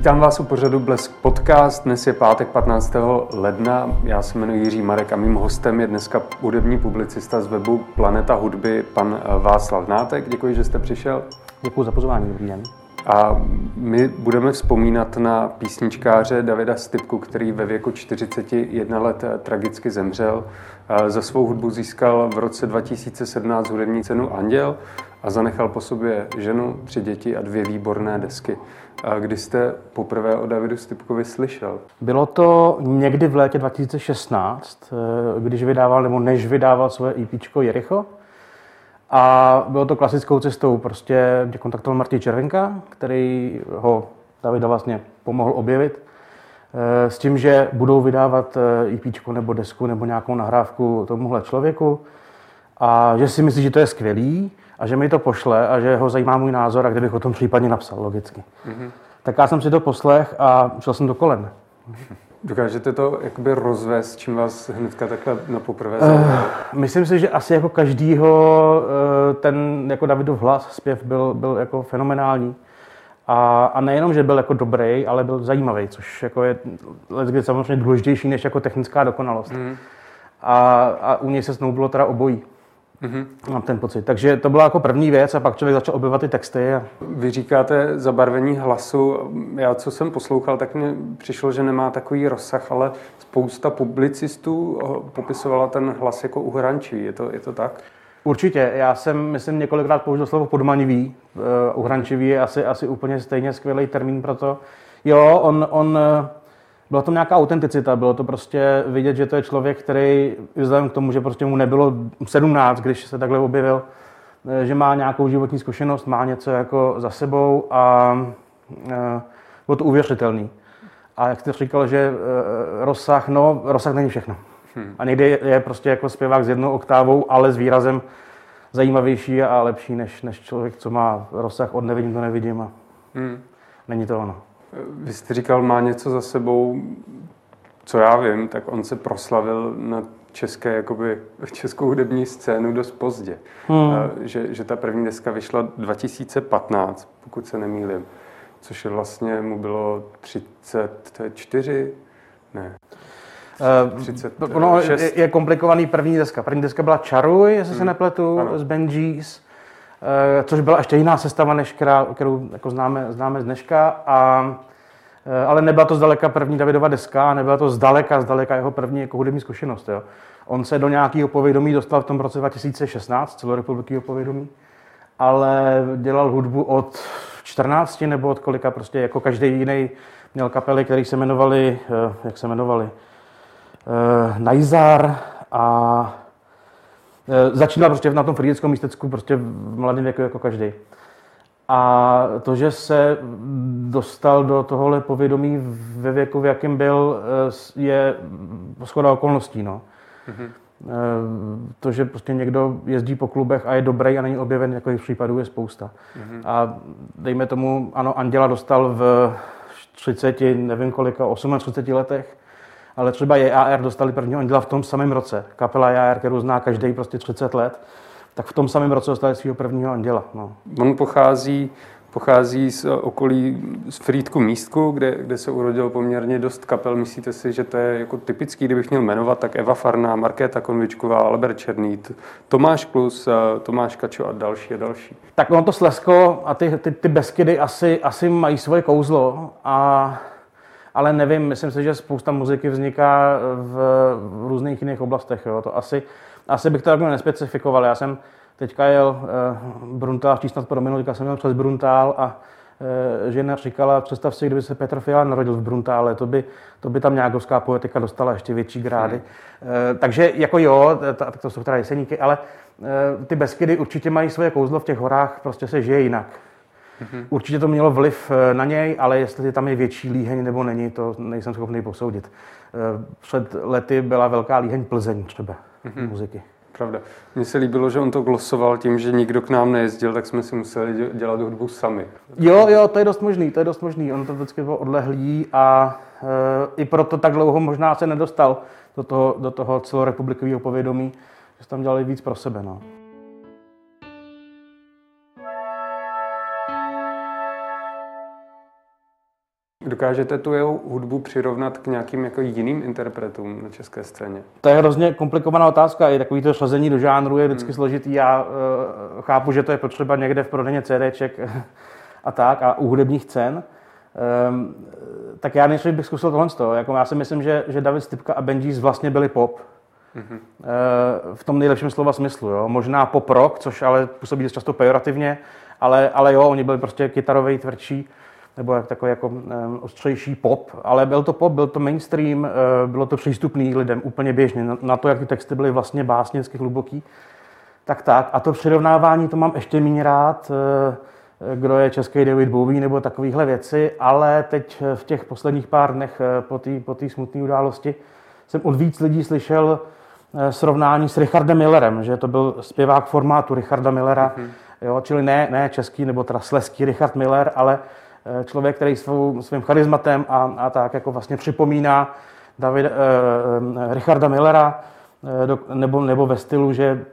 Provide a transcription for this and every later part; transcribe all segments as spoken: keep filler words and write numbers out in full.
Vítám vás u pořadu Blesk Podcast. Dnes je pátek patnáctého ledna. Já se jmenuji Jiří Marek a mým hostem je dneska hudební publicista z webu Planeta Hudby, pan Václav Hnátek. Děkuji, že jste přišel. Děkuji za pozvání. Dobrý den. A my budeme vzpomínat na písničkáře Davida Stypku, který ve věku čtyřicet jedna let tragicky zemřel. Za svou hudbu získal v roce dva tisíce sedmnáct hudební cenu Anděl a zanechal po sobě ženu, tři děti a dvě výborné desky. Kdy jste poprvé o Davidu Stypkovi slyšel? Bylo to někdy v létě dva tisíce šestnáct, když vydával, nebo než vydával svoje EPčko Jericho. A bylo to klasickou cestou, prostě mě kontaktoval Martí Červenka, který ho Davida vlastně pomohl objevit, s tím, že budou vydávat EPčko nebo desku nebo nějakou nahrávku tomuhle člověku a že si myslí, že to je skvělý a že mi to pošle a že ho zajímá můj názor a kdybych o tom případně napsal, logicky. Mm-hmm. Tak já jsem si to poslech a šel jsem do kolen. Mm-hmm. Dokážete to jakoby rozvést, čím vás hnedka takhle na poprvé uh, Myslím si, že asi jako každýho ten jako Davidův hlas, zpěv byl, byl jako fenomenální. A, a nejenom, že byl jako dobrý, ale byl zajímavý, což jako je samozřejmě důležitější než jako technická dokonalost. Mm. A, a u něj se snoubilo teda obojí. Mm-hmm. Mám ten pocit. Takže to byla jako první věc a pak člověk začal objevovat ty texty. A... Vy říkáte zabarvení hlasu. Já, co jsem poslouchal, tak mně přišlo, že nemá takový rozsah, ale spousta publicistů popisovala ten hlas jako uhrančí. Je to, je to tak? Určitě. Já jsem, myslím, několikrát použil slovo podmanivý. Uh, uhrančivý je asi, asi úplně stejně skvělý termín pro to. Jo, on... on Byla to nějaká autenticita, bylo to prostě vidět, že to je člověk, který vzhledem k tomu, že prostě mu nebylo sedmnáct, když se takhle objevil, že má nějakou životní zkušenost, má něco jako za sebou a e, bylo to uvěřitelný. A jak jste říkal, že e, rozsah, no, rozsah není všechno. Hmm. A někdy je prostě jako zpěvák s jednou oktávou, ale s výrazem zajímavější a lepší než, než člověk, co má rozsah od nevidím to nevidím a hmm. není to ono. Vy jste říkal, má něco za sebou, co já vím, tak on se proslavil na české, jakoby, českou hudební scénu dost pozdě. Hmm. Že, že ta první deska vyšla dva tisíce patnáct, pokud se nemýlím, což je vlastně mu bylo třicet čtyři, ne, třicet šest. Uh, no, je, je komplikovaný první deska. První deska byla Čaruj, jestli hmm. se nepletu, ano. Z Bandjeez. Což byla ještě jiná sestava, než která, kterou jako známe, známe z dneška. A, ale nebyla to zdaleka první Davidova deska, nebyla to zdaleka, zdaleka jeho první jako hudební zkušenost. Jo. On se do nějakého povědomí dostal v tom roce dva tisíce šestnáct, celorepublikového povědomí, ale dělal hudbu od čtrnácti nebo od kolika, prostě jako každý jiný. Měl kapely, které se jmenovaly, jak se jmenovaly, Najzar a... Začínal prostě na tom Frýdku-Místecku prostě v mladém věku jako každý. A to, že se dostal do tohohle povědomí ve věku, v jakém byl, je shoda okolností. No. Mm-hmm. To, že prostě někdo jezdí po klubech a je dobrý a není objeven, takových případů je spousta. Mm-hmm. A dejme tomu, ano, Anděla dostal v třiceti, nevím kolika, třiceti osmi letech. Ale třeba J A R dostali prvního Anděla v tom samém roce. Kapela J A R, kterou zná každý prostě třicet let, tak v tom samém roce dostali svého prvního Anděla. No. On pochází, pochází z okolí z Frýdku-Místku, kde, kde se urodil poměrně dost kapel. Myslíte si, že to je jako typický, kdybych měl jmenovat, tak Eva Farná, Markéta Konvičková, Albert Černý, Tomáš Plus, Tomáš Kačo a další a další. Tak ono to Slezsko a ty, ty, ty Beskydy asi, asi mají svoje kouzlo a... Ale nevím, myslím si, že spousta muziky vzniká v různých jiných oblastech. Jo. To asi, asi bych to takhle nespecifikoval. Já jsem teďka jel eh, Bruntál, čísnat pro minut, teďka jsem jel přes Bruntál a eh, žena říkala, představ si, kdyby se Petr Fiala narodil v Bruntále, to by, to by tam nějakovská poetika dostala ještě větší grády. Hmm. Eh, takže jako jo, tak to jsou teda Jeseníky, ale eh, ty Beskydy určitě mají svoje kouzlo, v těch horách prostě se žije jinak. Mm-hmm. Určitě to mělo vliv na něj, ale jestli tam je větší líheň nebo není, to nejsem schopný posoudit. Před lety byla velká líheň Plzeň třeba mm-hmm. muziky. Pravda. Mně se líbilo, že on to glosoval tím, že nikdo k nám nejezdil, tak jsme si museli dělat hudbu sami. Jo, jo, to je dost možný, to je dost možný. On to vždycky byl odlehlý a e, i proto tak dlouho možná se nedostal do toho, do toho celorepublikového povědomí, že tam dělali víc pro sebe. No. Dokážete tu jeho hudbu přirovnat k nějakým jako jiným interpretům na české scéně? To je hrozně komplikovaná otázka. I takový to šlezení do žánru je vždycky hmm. složitý. Já uh, chápu, že to je potřeba někde v prodejně CDček a tak a u hudebních cen. Um, tak já nejspíš bych zkusil tohle z toho. Jako já si myslím, že, že David Stypka a Bandjeez vlastně byli pop. Mm-hmm. Uh, v tom nejlepším slova smyslu. Jo? Možná pop rock, což ale působí často pejorativně, ale, ale jo, oni byli prostě kytarovej, tvrdší, nebo takový jako um, ostřejší pop. Ale byl to pop, byl to mainstream, uh, bylo to přístupný lidem úplně běžně. Na, na to, jak ty texty byly vlastně básnicky hluboký. Tak tak. A to přirovnávání, to mám ještě méně rád. Uh, kdo je český David Bowie nebo takovéhle věci, ale teď v těch posledních pár dnech po té smutné události jsem od víc lidí slyšel srovnání s Richardem Müllerem, že to byl zpěvák formátu Richarda Müllera, mm-hmm. jo, čili ne, ne český nebo teda slezský Richard Müller, ale člověk, který svou, svým charizmatem a, a tak jako vlastně připomíná David, eh, Richarda Müllera eh, do, nebo, nebo ve stylu, že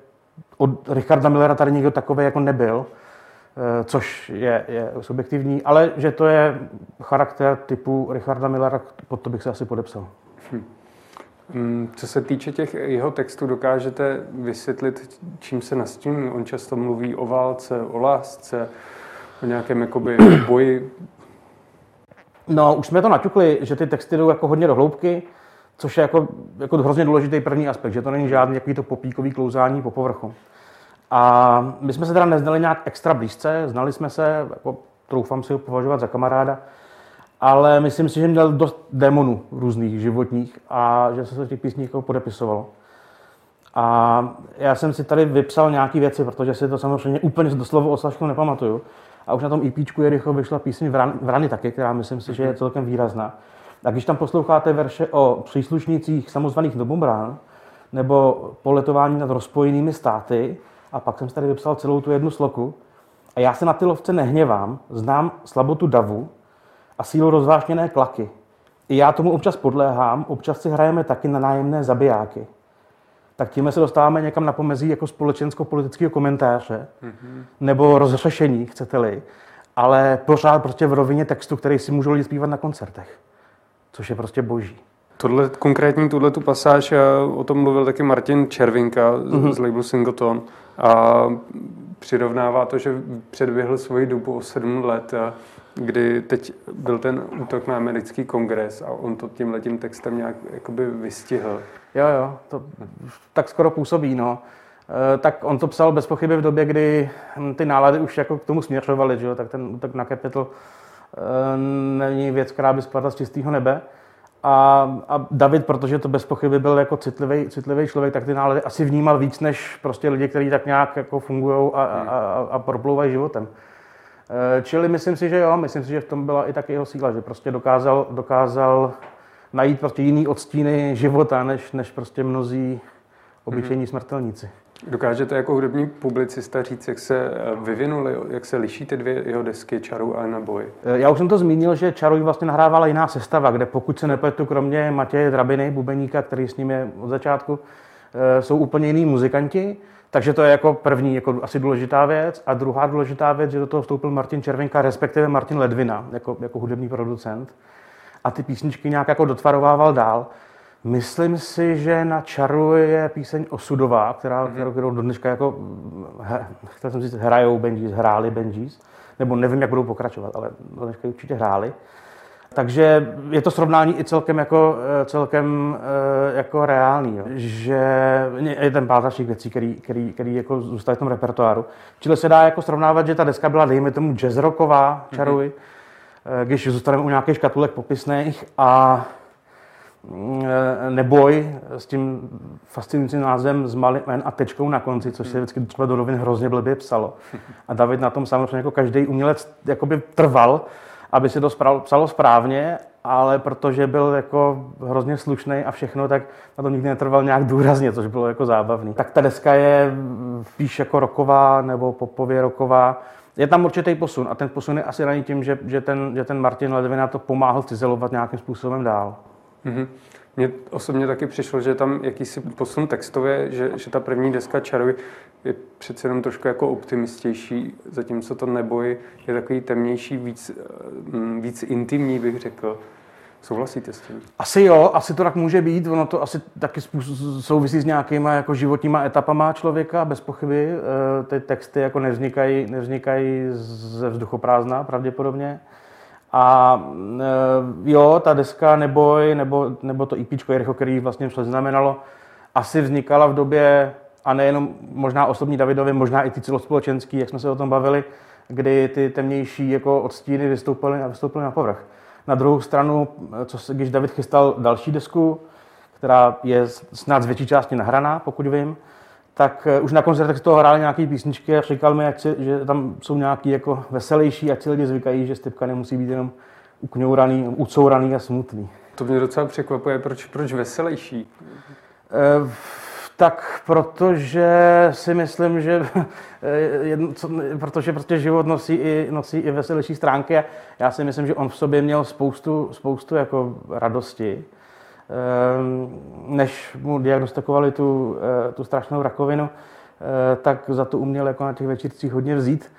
od Richarda Müllera tady nikdo takový jako nebyl. Což je, je subjektivní, ale že to je charakter typu Richarda Müllera, pod to bych se asi podepsal. Hmm. Co se týče těch jeho textů, dokážete vysvětlit, čím se nastíní? On často mluví o válce, o lásce, o nějakém jakoby boji. No, už jsme to naťukli, že ty texty jdou jako hodně do hloubky, což je jako, jako hrozně důležitý první aspekt, že to není žádný jaký to popíkový klouzání po povrchu. A my jsme se teda neznali nějak extra blízce, znali jsme se, jako, troufám si ho považovat za kamaráda, ale myslím si, že měl dost démonů různých životních a že se to v těch písních jako podepisovalo. A já jsem si tady vypsal nějaké věci, protože si to samozřejmě úplně doslovo odsažku nepamatuju. A už na tom EPčku Jericho vyšla písní Vrany taky, která myslím si, že je celkem výrazná. A když tam posloucháte verše o příslušnících samozvaných domobrán nebo poletování nad rozpojenými státy, a pak jsem si tady vypsal celou tu jednu sloku. A já se na ty lovce nehněvám, znám slabotu davu a sílu rozvášněné klaky. I já tomu občas podléhám, občas si hrajeme taky na nájemné zabijáky. Tak tímhle se dostáváme někam na pomezí jako společensko-politického komentáře, mm-hmm. nebo rozřešení, chcete-li, ale pořád prostě v rovině textu, který si můžou lidi zpívat na koncertech, což je prostě boží. Tohle, konkrétní tuhletu pasáž, o tom mluvil taky Martin Červenka mm-hmm. z labelu Singleton a přirovnává to, že předběhl svoji dobu o sedm let, kdy teď byl ten útok na americký kongres a on to tímhletím textem nějak jakoby vystihl. Jo, jo, to tak skoro působí, no. E, tak on to psal bez pochyby v době, kdy ty nálady už jako k tomu směřovaly, že jo, tak ten útok na Capitol e, není věc, která by spadla z čistého nebe. A, a David, protože to bez pochyby byl jako citlivý, citlivý člověk, tak ty nálady asi vnímal víc než prostě lidi, kteří tak nějak jako fungují a, a, a proplouvají životem. E, čili myslím si, že jo, myslím si, že v tom byla i taky jeho síla, že prostě dokázal, dokázal najít prostě jiný odstíny života, než, než prostě mnozí obyčejní mm-hmm. smrtelníci. Dokážete jako hudební publicista říct, jak se vyvinuly, jak se liší ty dvě jeho desky Čaruj a Na boji? Já už jsem to zmínil, že Čaruj vlastně nahrávala jiná sestava, kde pokud se nepletu, kromě Matěje Drabiny, bubeníka, který s ním je od začátku, jsou úplně jiní muzikanti. Takže to je jako první, jako asi důležitá věc. A druhá důležitá věc, že do toho vstoupil Martin Červenka, respektive Martin Ledvina, jako, jako hudební producent. A ty písničky nějak jako dotvarovával dál. Myslím si, že na Čaru je píseň osudová, která, kterou do dneška jako, he, chtěl jsem říct, hrajou Bandjeez, hráli Bandjeez, nebo nevím, jak budou pokračovat, ale do dneška určitě hráli. Takže je to srovnání i celkem jako, celkem, jako reálný, jo. Že je ten pár dalších věcí, který, který, který jako zůstaly v tom repertoáru. Čili se dá jako srovnávat, že ta deska byla, dejme tomu, jazzrocková Čaruj, mm-hmm. když zůstaneme u nějakých škatulek popisných a Neboj s tím fascinujícím názvem s malým N a tečkou na konci, což se vždycky třeba do rovin hrozně blbě psalo. A David na tom samozřejmě jako každý umělec jakoby trval, aby se to psalo správně, ale protože byl jako hrozně slušnej a všechno, tak na tom nikdy netrval nějak důrazně, což bylo jako zábavný. Tak ta deska je spíš jako rocková nebo popově rocková. Je tam určitý posun a ten posun je asi daný tím, že, že, ten, že ten Martin Ledvina to pomáhal cizelovat nějakým způsobem dál. Mm-hmm. Mně osobně taky přišlo, že tam jakýsi posun textově, že, že ta první deska Čaruj je přece jenom trošku jako optimistější, zatímco to Na boji je takový temnější, víc, víc intimní, bych řekl. Souhlasíte s tím? Asi jo, asi to tak může být. Ono to asi taky souvisí s nějakýma jako životníma etapama člověka, bez pochyby. Ty texty jako nevznikají, nevznikají ze vzduchoprázdna pravděpodobně. A jo, ta deska Na boji, nebo, nebo to EPčko Jericho, který vlastně šlo znamenalo, asi vznikala v době, a nejenom možná osobní Davidově, možná i ty celospolečenský, jak jsme se o tom bavili, kdy ty temnější jako odstíny vystoupily a vystoupily na povrch. Na druhou stranu, co se, když David chystal další desku, která je snad z větší části nahraná, pokud vím, tak už na koncertech z toho hráli nějaké písničky a říkal mi, si, že tam jsou nějaký jako veselější, ať si lidi zvykají, že Stypka nemusí být jenom ukňouraný, ucouraný a smutný. To mě docela překvapuje, proč, proč veselější? E, tak protože si myslím, že jedno, co, protože prostě život nosí i, nosí i veselější stránky a já si myslím, že on v sobě měl spoustu, spoustu jako radosti. Než mu diagnostikovali tu, tu strašnou rakovinu, tak za to uměl jako na těch večírcích hodně vzít.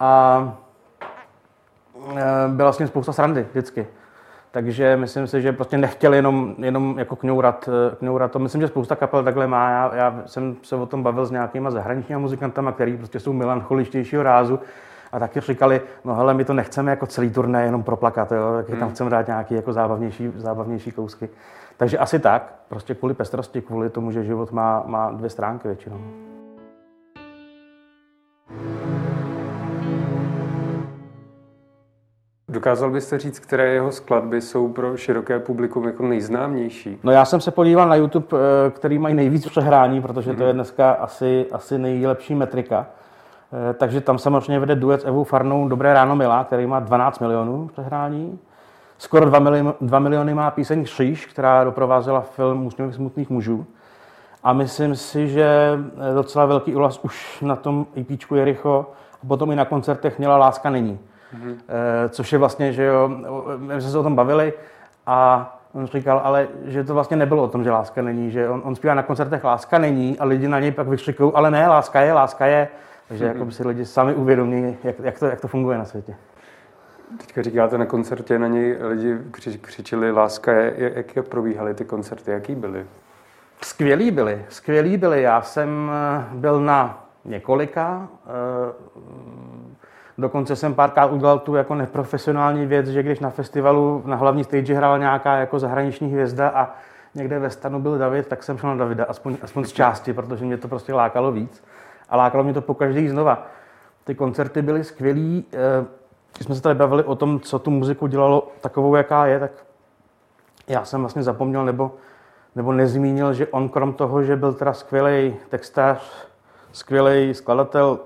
A byla s ním spousta srandy vždycky. Takže myslím si, že prostě nechtěl jenom, jenom jako kňourat, kňourat to. Myslím, že spousta kapel takhle má. Já, já jsem se o tom bavil s nějakýma zahraničníma muzikantama, který prostě jsou melancholičtějšího rázu. A taky říkali, no hele, my to nechceme jako celý turné jenom proplakat, jo, taky hmm. tam chceme dát nějaké jako zábavnější, zábavnější kousky. Takže asi tak, prostě kvůli pestrosti, kvůli tomu, že život má, má dvě stránky většinou. Dokázal byste říct, které jeho skladby jsou pro široké publikum jako nejznámější? No já jsem se podíval na YouTube, který mají nejvíc přehrání, protože hmm. to je dneska asi, asi nejlepší metrika. Takže tam samozřejmě vede duet s Evou Farnou Dobré ráno milá, který má dvanáct milionů přehrání. Skoro dva miliony má píseň Kříž, která doprovázela film Úsměvy smutných mužů. A myslím si, že docela velký úhlas už na tom EPčku Jericho a potom i na koncertech měla Láska není. Mm-hmm. Což je vlastně, že jo, my jsme se o tom bavili a on říkal, ale že to vlastně nebylo o tom, že láska není, že on, on zpívá na koncertech Láska není a lidi na něj pak vykřikují, ale ne, láska je, láska je. Takže jako by si lidi sami uvědomí, jak, jak, to, jak to funguje na světě. Teďka říkáte na koncertě, na něj lidi kři, křičili Láska je, jak, jak probíhaly ty koncerty, jaký byly? Skvělý byly, skvělý byly. Já jsem byl na několika, dokonce jsem párkrát udělal tu jako neprofesionální věc, že když na festivalu na hlavní stage hrála nějaká jako zahraniční hvězda a někde ve stanu byl David, tak jsem šel na Davida, aspoň, aspoň z části, protože mě to prostě lákalo víc. A lákalo mě to po každý znova. Ty koncerty byly skvělý. Když jsme se tady bavili o tom, co tu muziku dělalo takovou, jaká je, tak já jsem vlastně zapomněl nebo, nebo nezmínil, že on krom toho, že byl teda skvělej textář, skvělej skladatel,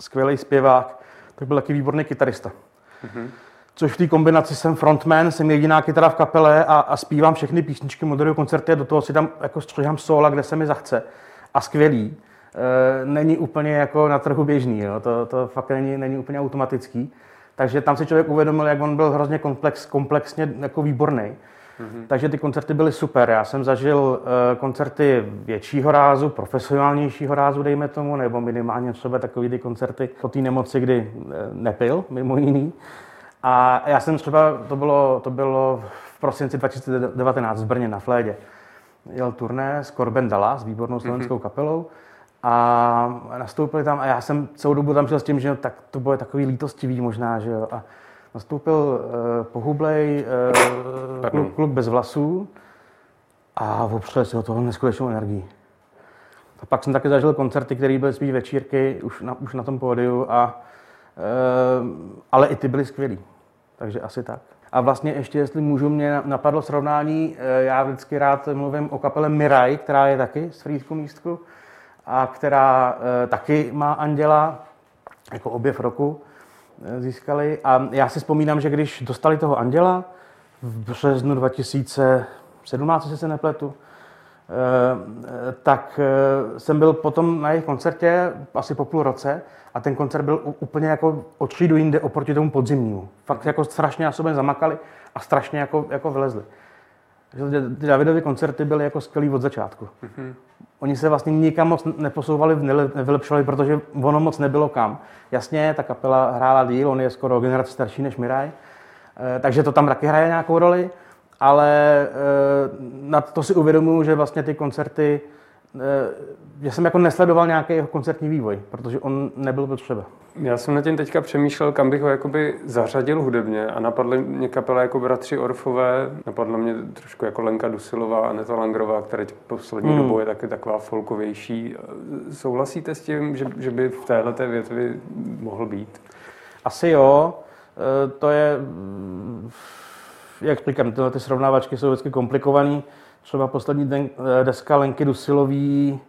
skvělej zpěvák, tak byl taky výborný kytarista. Mm-hmm. Což v té kombinaci jsem frontman, jsem jediná kytara v kapele a, a zpívám všechny písničky, moderuju koncerty a do toho si tam jako stříhám sóla, kde se mi zachce. A skvělý. Není úplně jako na trhu běžný, jo. To, to fakt není, není úplně automatický. Takže tam si člověk uvědomil, jak on byl hrozně komplex, komplexně jako výborný. Mm-hmm. Takže ty koncerty byly super. Já jsem zažil uh, koncerty většího rázu, profesionálnějšího rázu, dejme tomu, nebo minimálně třeba takový ty koncerty po té nemoci, kdy uh, nepil, mimo jiný. A já jsem třeba, to bylo, to bylo v prosinci dva tisíce devatenáct v Brně na Flédě. Jel turné s Korben Dala, s výbornou slovenskou mm-hmm. kapelou. A nastoupili tam a já jsem celou dobu tam šel s tím, že tak to bylo takový lítostivý možná, že jo. A nastoupil eh, pohublej eh, kluk, kluk bez vlasů a opřel si o toho neskutečnou energii. A pak jsem taky zažil koncerty, které byly spíš večírky už na, už na tom pódiu, a, eh, ale i ty byly skvělý, takže asi tak. A vlastně ještě, jestli můžu, mě napadlo srovnání, eh, já vždycky rád mluvím o kapele Mirai, která je taky z Frýdku-Místku, a která e, taky má Anděla, jako objev roku e, získali. A já si vzpomínám, že když dostali toho Anděla v březnu dva tisíce sedmnáct, jestli se nepletu, e, tak e, jsem byl potom na jejich koncertě asi po půl roce a ten koncert byl úplně jako o třídu jinde oproti tomu podzimnímu. Fakt jako strašně na sobě zamakali a strašně jako, jako vylezli. Ty Davidovy koncerty byly jako skvělý od začátku. Mm-hmm. Oni se vlastně nikam moc neposouvali, nevylepšovali, protože ono moc nebylo kam. Jasně, ta kapela hrála díl, on je skoro generace starší než Mirai, takže to tam taky hraje nějakou roli, ale na to si uvědomuji, že vlastně ty koncerty, já jsem jako nesledoval nějaký jeho koncertní vývoj, protože on nebyl potřeba. Já jsem na tím teďka přemýšlel, kam bych ho jakoby zařadil hudebně a napadly mě kapely jako bratři Orfové, napadla mě trošku jako Lenka Dusilová, Anneta Langrová, která poslední hmm. dobou je taky taková folkovější. Souhlasíte s tím, že, že by v téhleté větvi mohl být? Asi jo, to je, jak říkám, tyhle ty srovnávačky jsou vždycky komplikovaný. Třeba poslední den, deska Lenky Dusilový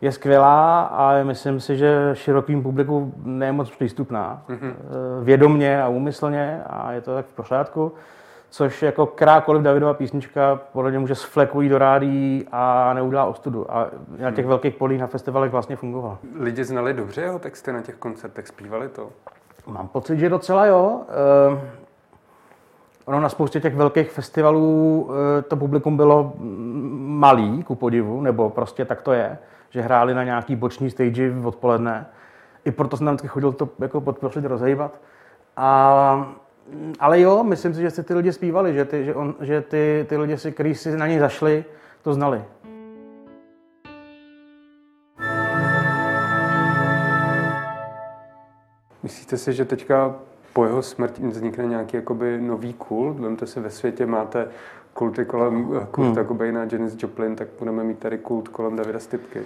je skvělá a myslím si, že širokým publiku ne moc přístupná. Mm-hmm. Vědomně a úmyslně a je to tak v pořádku. Což jako kterákoliv Davidova písnička podle mě může z fleku jít do rádií a neudělá ostudu. A na těch mm. velkých polích na festivalech vlastně fungovala. Lidi znali dobře jeho texty na těch koncertech, zpívali to? Mám pocit, že docela jo. E- Ono na spoustě těch velkých festivalů to publikum bylo malý, ku podivu, nebo prostě tak to je, že hráli na nějaký boční stage v odpoledne. I proto jsem tam vždycky chodil to jako podpořit, rozhejbat. A, ale jo, myslím si, že si ty lidi zpívali, že ty, že on, že ty, ty lidi, si, kteří si na něj zašli, to znali. Myslíte si, že teďka po jeho smrti vznikne nějaký jakoby nový kult? Vemte si, ve světě máte kulty kolem kulta hmm. Cobaina, Janis Joplin, tak budeme mít tady kult kolem Davida Stypky.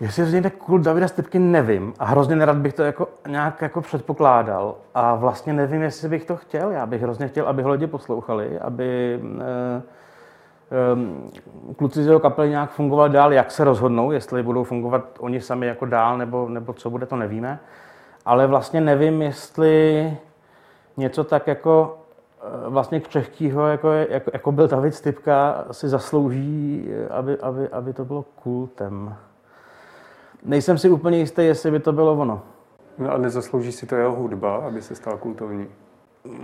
Jestli vznikne kult Davida Stypky, nevím. A hrozně nerad bych to jako nějak jako předpokládal. A vlastně nevím, jestli bych to chtěl. Já bych hrozně chtěl, aby ho lidi poslouchali, aby eh, eh, kluci z jeho kapely nějak fungovali dál, jak se rozhodnou, jestli budou fungovat oni sami jako dál, nebo, nebo co bude, to nevíme. Ale vlastně nevím, jestli něco tak jako vlastně křehkýho, jako, jako, jako byl David Stypka, si zaslouží, aby, aby, aby to bylo kultem. Nejsem si úplně jistý, jestli by to bylo ono. No a nezaslouží si to jeho hudba, aby se stala kultovní?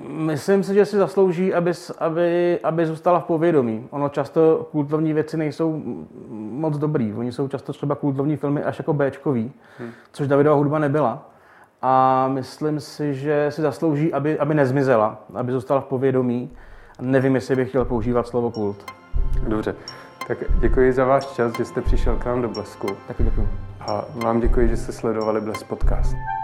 Myslím si, že si zaslouží, aby, aby, aby zůstala v povědomí. Ono často kultovní věci nejsou moc dobrý. Oni jsou často třeba kultovní filmy až jako béčkový, hmm. což Davidova hudba nebyla. A myslím si, že si zaslouží, aby, aby nezmizela, aby zůstala v povědomí. Nevím, jestli bych chtěl používat slovo kult. Dobře, tak děkuji za váš čas, že jste přišel k nám do Blesku. Taky děkuji. A vám děkuji, že jste sledovali Blesk Podcast.